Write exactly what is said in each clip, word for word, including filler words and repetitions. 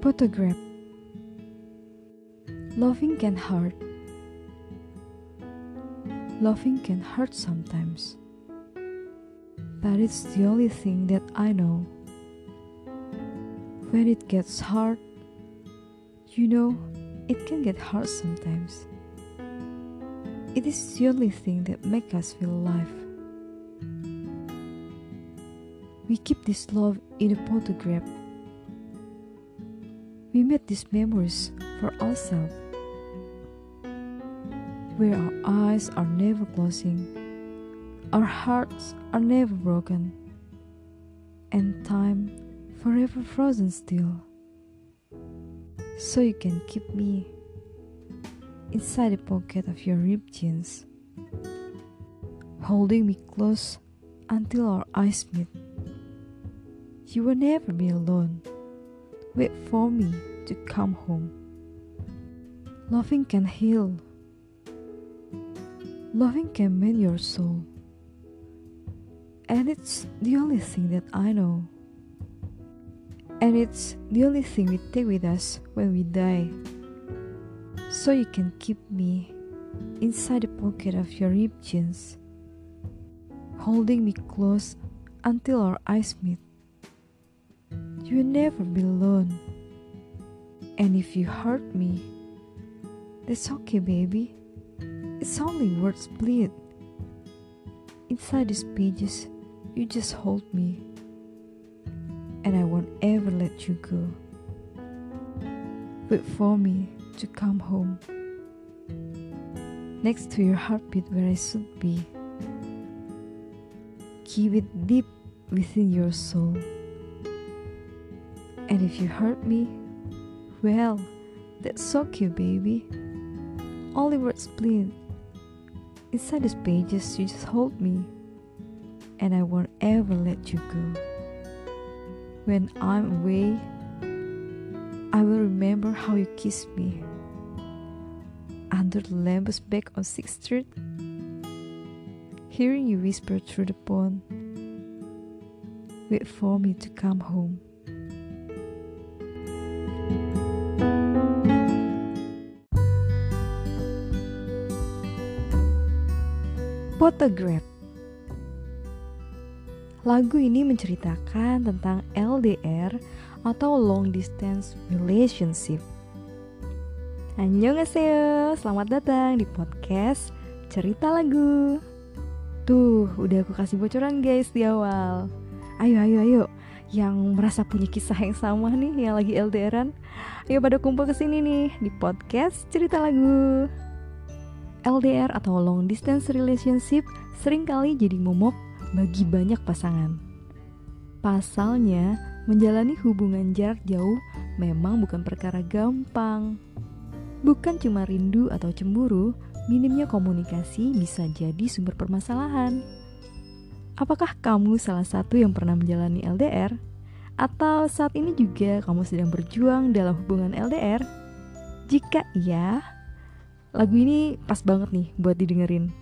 Photograph. Loving can hurt. Loving can hurt sometimes, but it's the only thing that I know. When it gets hard, you know, it can get hard sometimes. It is the only thing that makes us feel alive. We keep this love in a photograph. We made these memories for ourselves, where our eyes are never closing, our hearts are never broken, and time forever frozen still. So you can keep me inside the pocket of your ripped jeans, holding me close until our eyes meet. You will never be alone. Wait for me to come home. Loving can heal. Loving can mend your soul. And it's the only thing that I know. And it's the only thing we take with us when we die. So you can keep me inside the pocket of your ripped jeans, holding me close until our eyes meet. You will never be alone. And if you hurt me, that's okay, baby. It's only words bleed. Inside these pages, you just hold me, and I won't ever let you go. Wait for me to come home, next to your heartbeat where I should be. Keep it deep within your soul. And if you hurt me, well, that's okay, baby. Only words bleed. Inside these pages, you just hold me, and I won't ever let you go. When I'm away, I will remember how you kissed me under the lamp's back on sixth Street, hearing you whisper through the phone, wait for me to come home. Photograph. Lagu ini menceritakan tentang L D R atau Long Distance Relationship. Annyeonghaseyo, selamat datang di podcast Cerita Lagu. Tuh, udah aku kasih bocoran guys di awal. Ayo, ayo, ayo, yang merasa punya kisah yang sama nih, yang lagi L D R-an, ayo pada kumpul kesini nih di podcast Cerita Lagu. L D R atau Long Distance Relationship seringkali jadi momok bagi banyak pasangan. Pasalnya, menjalani hubungan jarak jauh memang bukan perkara gampang. Bukan cuma rindu atau cemburu, minimnya komunikasi bisa jadi sumber permasalahan. Apakah kamu salah satu yang pernah menjalani L D R? Atau saat ini juga kamu sedang berjuang dalam hubungan L D R? Jika iya, lagu ini pas banget nih buat didengerin.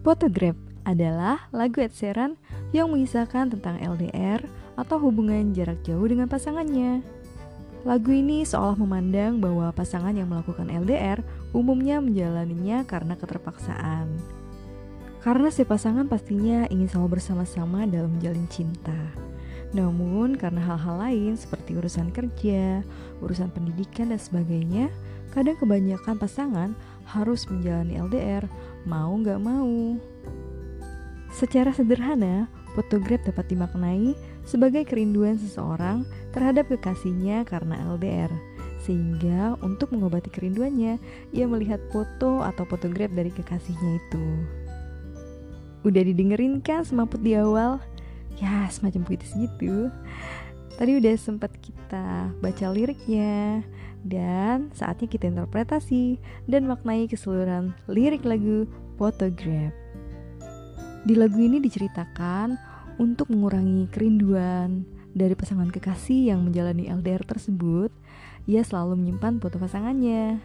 Photograph adalah lagu Ed Sheeran yang mengisahkan tentang L D R atau hubungan jarak jauh dengan pasangannya. Lagu ini seolah memandang bahwa pasangan yang melakukan L D R umumnya menjalaninya karena keterpaksaan. Karena si pasangan pastinya ingin selalu bersama-sama dalam menjalin cinta. Namun karena hal-hal lain seperti urusan kerja, urusan pendidikan dan sebagainya, kadang kebanyakan pasangan harus menjalani L D R, mau gak mau. Secara sederhana, photograph dapat dimaknai sebagai kerinduan seseorang terhadap kekasihnya karena L D R. Sehingga untuk mengobati kerinduannya, ia melihat foto atau photograph dari kekasihnya itu. Udah didengerin kan semaput di awal? Ya, semacam puitis gitu. Tadi udah sempat kita baca liriknya, dan saatnya kita interpretasi dan maknai keseluruhan lirik lagu Photograph. Di lagu ini diceritakan untuk mengurangi kerinduan dari pasangan kekasih yang menjalani L D R tersebut, ia selalu menyimpan foto pasangannya.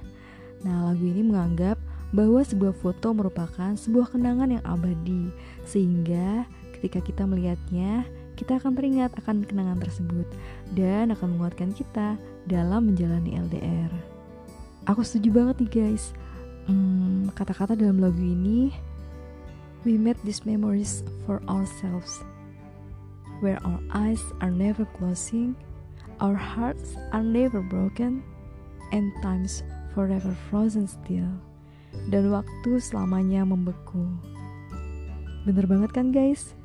Nah, lagu ini menganggap bahwa sebuah foto merupakan sebuah kenangan yang abadi, sehingga ketika kita melihatnya, kita akan teringat akan kenangan tersebut dan akan menguatkan kita dalam menjalani L D R. Aku setuju banget nih guys. Hmm, kata-kata dalam lagu ini, we made these memories for ourselves, where our eyes are never closing, our hearts are never broken, and time's forever frozen still. Dan waktu selamanya membeku. Bener banget kan guys?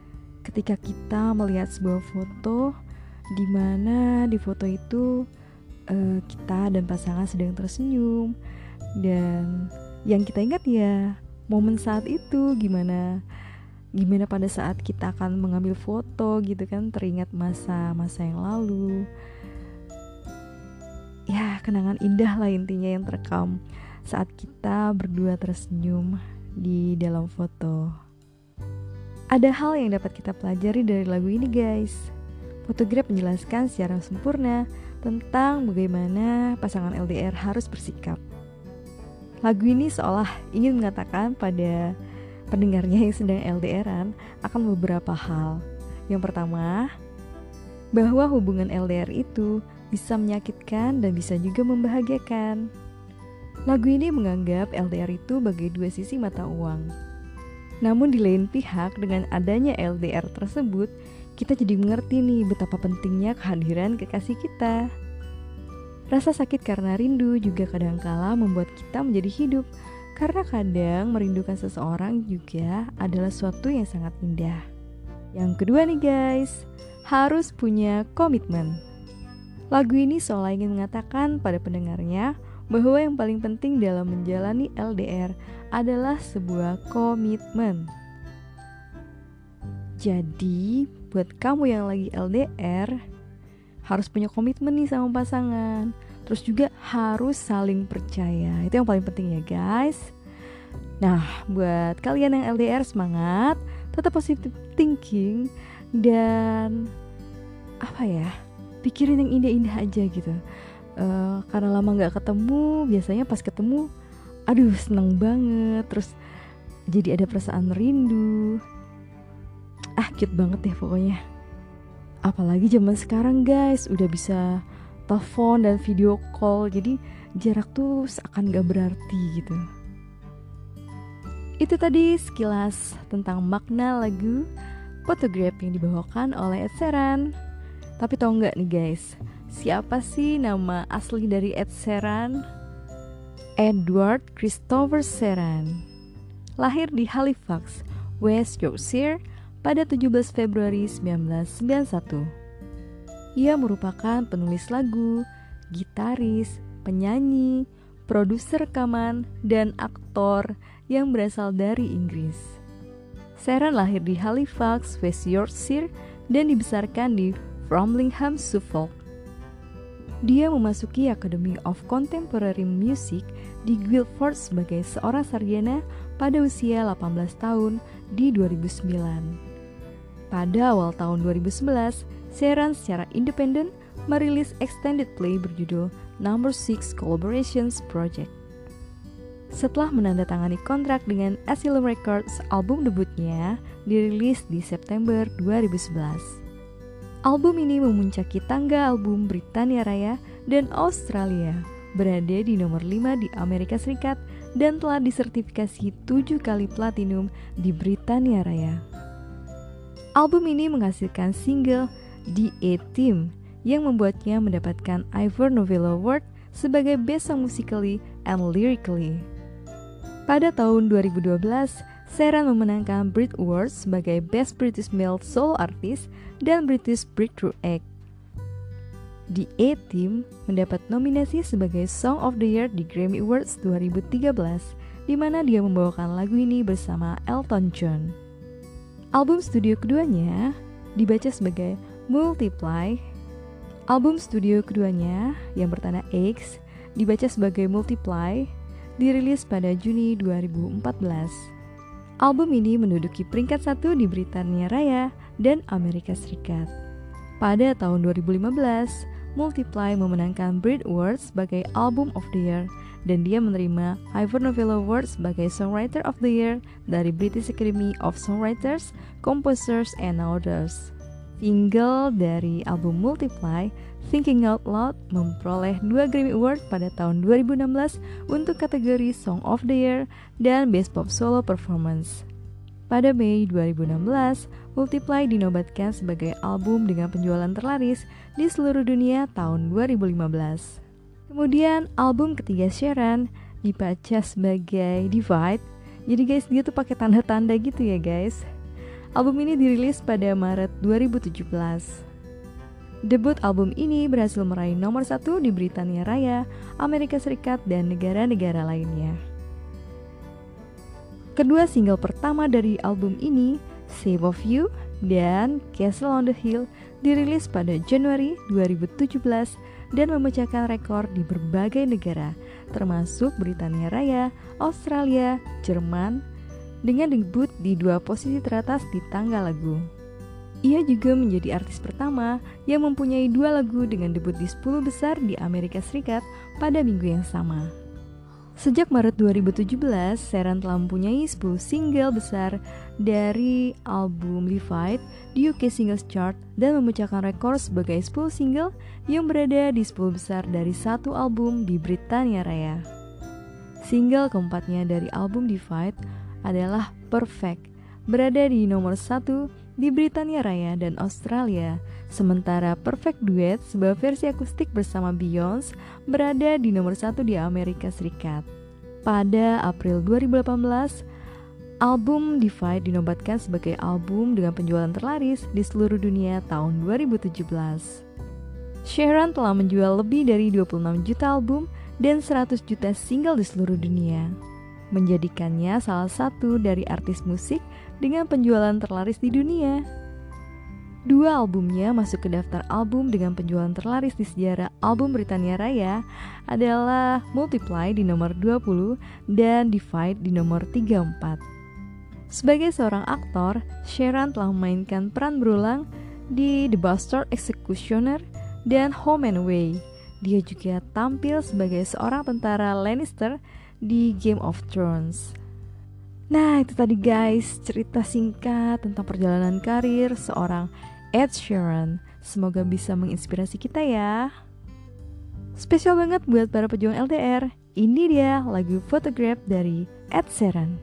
Ketika kita melihat sebuah foto di mana di foto itu uh, kita dan pasangan sedang tersenyum, dan yang kita ingat ya momen saat itu, gimana gimana pada saat kita akan mengambil foto gitu kan, teringat masa-masa yang lalu. Ya, kenangan indah lah intinya yang terekam saat kita berdua tersenyum di dalam foto. Ada hal yang dapat kita pelajari dari lagu ini guys. Photograph menjelaskan secara sempurna tentang bagaimana pasangan L D R harus bersikap. Lagu ini seolah ingin mengatakan pada pendengarnya yang sedang L D R-an akan beberapa hal. Yang pertama, bahwa hubungan L D R itu bisa menyakitkan dan bisa juga membahagiakan. Lagu ini menganggap L D R itu sebagai dua sisi mata uang. Namun di lain pihak, dengan adanya L D R tersebut, kita jadi mengerti nih betapa pentingnya kehadiran kekasih kita. Rasa sakit karena rindu juga kadangkala membuat kita menjadi hidup, karena kadang merindukan seseorang juga adalah suatu yang sangat indah. Yang kedua nih guys, harus punya komitmen. Lagu ini seolah ingin mengatakan pada pendengarnya bahwa yang paling penting dalam menjalani L D R adalah sebuah komitmen. Jadi, buat kamu yang lagi L D R, harus punya komitmen nih sama pasangan. Terus juga harus saling percaya. Itu yang paling penting ya guys. Nah, buat kalian yang L D R, semangat, tetap positive thinking, dan apa ya, pikirin yang indah-indah aja gitu. Uh, karena lama gak ketemu, biasanya pas ketemu, aduh seneng banget, terus jadi ada perasaan rindu. Ah, cute banget deh pokoknya. Apalagi zaman sekarang guys, udah bisa telepon dan video call, jadi jarak tuh seakan gak berarti gitu. Itu tadi sekilas tentang makna lagu Photograph yang dibawakan oleh Ed Sheeran. Tapi tau gak nih guys, siapa sih nama asli dari Ed Sheeran? Edward Christopher Sheeran. Lahir di Halifax, West Yorkshire pada tujuh belas Februari sembilan belas sembilan puluh satu. Ia merupakan penulis lagu, gitaris, penyanyi, produser rekaman, dan aktor yang berasal dari Inggris. Sheeran lahir di Halifax, West Yorkshire dan dibesarkan di Framlingham, Suffolk. Dia memasuki Academy of Contemporary Music di Guildford sebagai seorang sarjana pada usia delapan belas tahun di dua ribu sembilan. Pada awal tahun dua ribu sebelas, Sheeran secara independen merilis extended play berjudul number six Collaborations Project. Setelah menandatangani kontrak dengan Asylum Records, album debutnya dirilis di September dua ribu sebelas. Album ini memuncaki tangga album Britania Raya dan Australia, berada di nomor lima di Amerika Serikat dan telah disertifikasi tujuh kali platinum di Britania Raya. Album ini menghasilkan single The A-Team yang membuatnya mendapatkan Ivor Novello Award sebagai Best Song Musically and Lyrically. Pada tahun dua ribu dua belas, Sheeran memenangkan Brit Awards sebagai Best British Male Soul Artist dan British Breakthrough Act. The A-Team mendapat nominasi sebagai Song of the Year di Grammy Awards dua ribu tiga belas, di mana dia membawakan lagu ini bersama Elton John. Album studio keduanya dibaca sebagai Multiply. Album studio keduanya yang bertanda X dibaca sebagai Multiply, dirilis pada Juni dua ribu empat belas. Album ini menduduki peringkat satu di Britania Raya dan Amerika Serikat. Pada tahun dua ribu lima belas, Multiply memenangkan Brit Awards sebagai Album of the Year dan dia menerima Ivor Novello Award sebagai Songwriter of the Year dari British Academy of Songwriters, Composers, and Authors. Single dari album Multiply, Thinking Out Loud, memperoleh dua Grammy Award pada tahun dua ribu enam belas untuk kategori Song of the Year dan Best Pop Solo Performance. Pada Mei dua ribu enam belas, Multiply dinobatkan sebagai album dengan penjualan terlaris di seluruh dunia tahun dua ribu lima belas. Kemudian album ketiga Sheeran dipacah sebagai Divide. Jadi guys, dia tuh pakai tanda-tanda gitu ya guys. Album ini dirilis pada Maret dua ribu tujuh belas. Debut album ini berhasil meraih nomor satu di Britania Raya, Amerika Serikat, dan negara-negara lainnya. Kedua single pertama dari album ini, Save of You dan Castle on the Hill, dirilis pada Januari dua ribu tujuh belas dan memecahkan rekor di berbagai negara, termasuk Britania Raya, Australia, Jerman, dengan debut di dua posisi teratas di tangga lagu. Ia juga menjadi artis pertama yang mempunyai dua lagu dengan debut di sepuluh besar di Amerika Serikat pada minggu yang sama. Sejak Maret dua ribu tujuh belas, Sheeran telah mempunyai sepuluh single besar dari album Divide di U K Singles Chart dan memecahkan rekor sebagai sepuluh single yang berada di sepuluh besar dari satu album di Britania Raya. Single keempatnya dari album Divide adalah Perfect, berada di nomor satu di Britania Raya dan Australia, sementara Perfect Duet sebuah versi akustik bersama Beyonce berada di nomor satu di Amerika Serikat. Pada April dua ribu delapan belas, album Divide dinobatkan sebagai album dengan penjualan terlaris di seluruh dunia tahun dua ribu tujuh belas. Sheeran telah menjual lebih dari dua puluh enam juta album dan seratus juta single di seluruh dunia, menjadikannya salah satu dari artis musik dengan penjualan terlaris di dunia. Dua albumnya masuk ke daftar album dengan penjualan terlaris di sejarah album Britania Raya adalah Multiply di nomor dua puluh dan Divide di nomor tiga puluh empat. Sebagai seorang aktor, Sheeran telah memainkan peran berulang di The Bastard Executioner dan Home and Away. Dia juga tampil sebagai seorang tentara Lannister di Game of Thrones. Nah, itu tadi guys, cerita singkat tentang perjalanan karir seorang Ed Sheeran. Semoga bisa menginspirasi kita ya. Spesial banget buat para pejuang L D R. Ini dia lagu Photograph dari Ed Sheeran.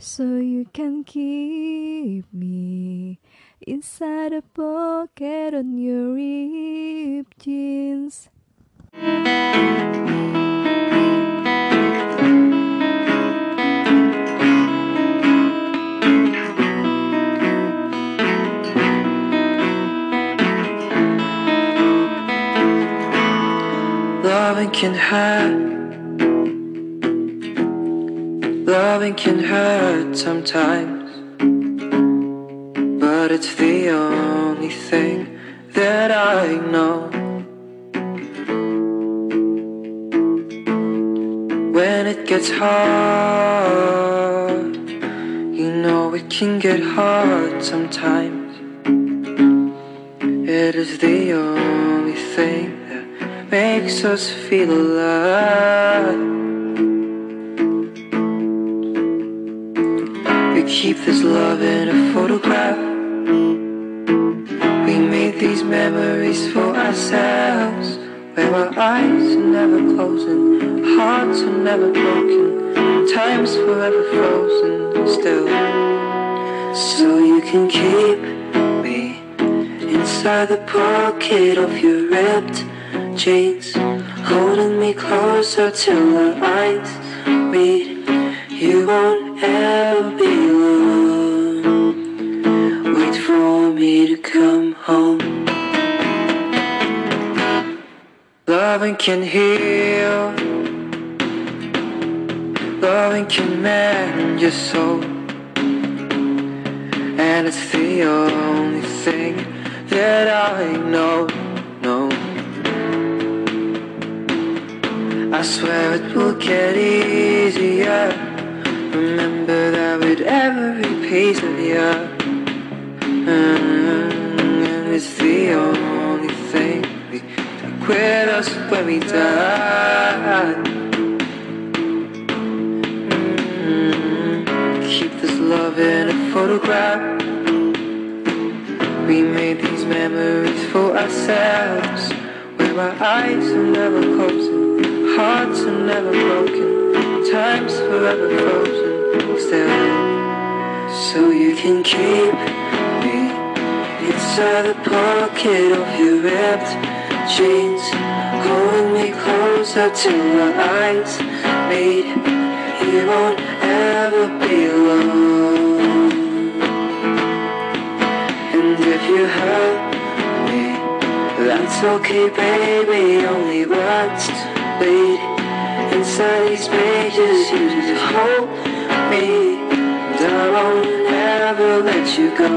So you can keep me inside a pocket on your ripped jeans. Loving can hurt, loving can hurt sometimes, but it's the only thing that I know. When it gets hard, you know it can get hard sometimes. It is the only thing makes us feel alive. We keep this love in a photograph. We made these memories for ourselves, where our eyes are never closing, hearts are never broken, time's forever frozen still. So you can keep me inside the pocket of your ripped jeans, holding me closer till our eyes meet. You won't ever be alone. Wait for me to come home. Loving can heal, loving can mend your soul, and it's the only thing that I know. I swear it will get easier. Remember that with every piece of you, and it's the only thing that quit us when we die. Mm-hmm. Keep this love in a photograph. We made these memories for ourselves, where our eyes are never closing, hearts are never broken, time's forever frozen still. So you can keep me inside the pocket of your ripped jeans, holding me closer till our eyes meet. You won't ever be alone. And if you hurt me, that's okay, baby. Only words bleed inside these pages. You just hold me, and I won't ever let you go.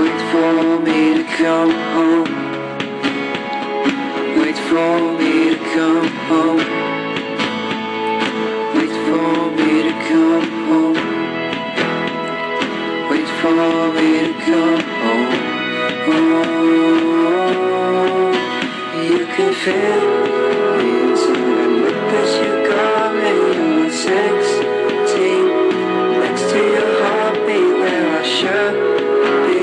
Wait for me to come home. Wait for me to come home. For me to come home, oh. You can feel me inside. Look that you got me. You're sixteen. Next to your heartbeat, where I should be.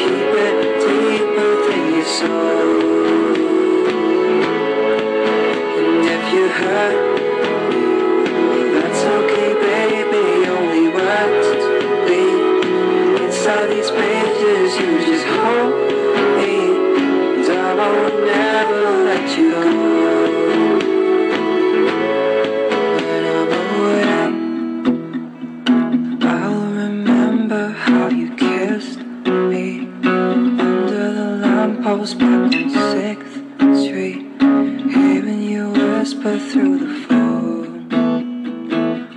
Keep it deeper than your soul. And if you hurt me, well, that's okay, baby. Only words. Inside these pages, you just hold me, and I won't never let you go. When I'm away, I'll remember how you kissed me under the lamppost back on sixth Street, hearing you whisper through the phone,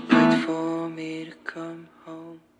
wait for me to come home.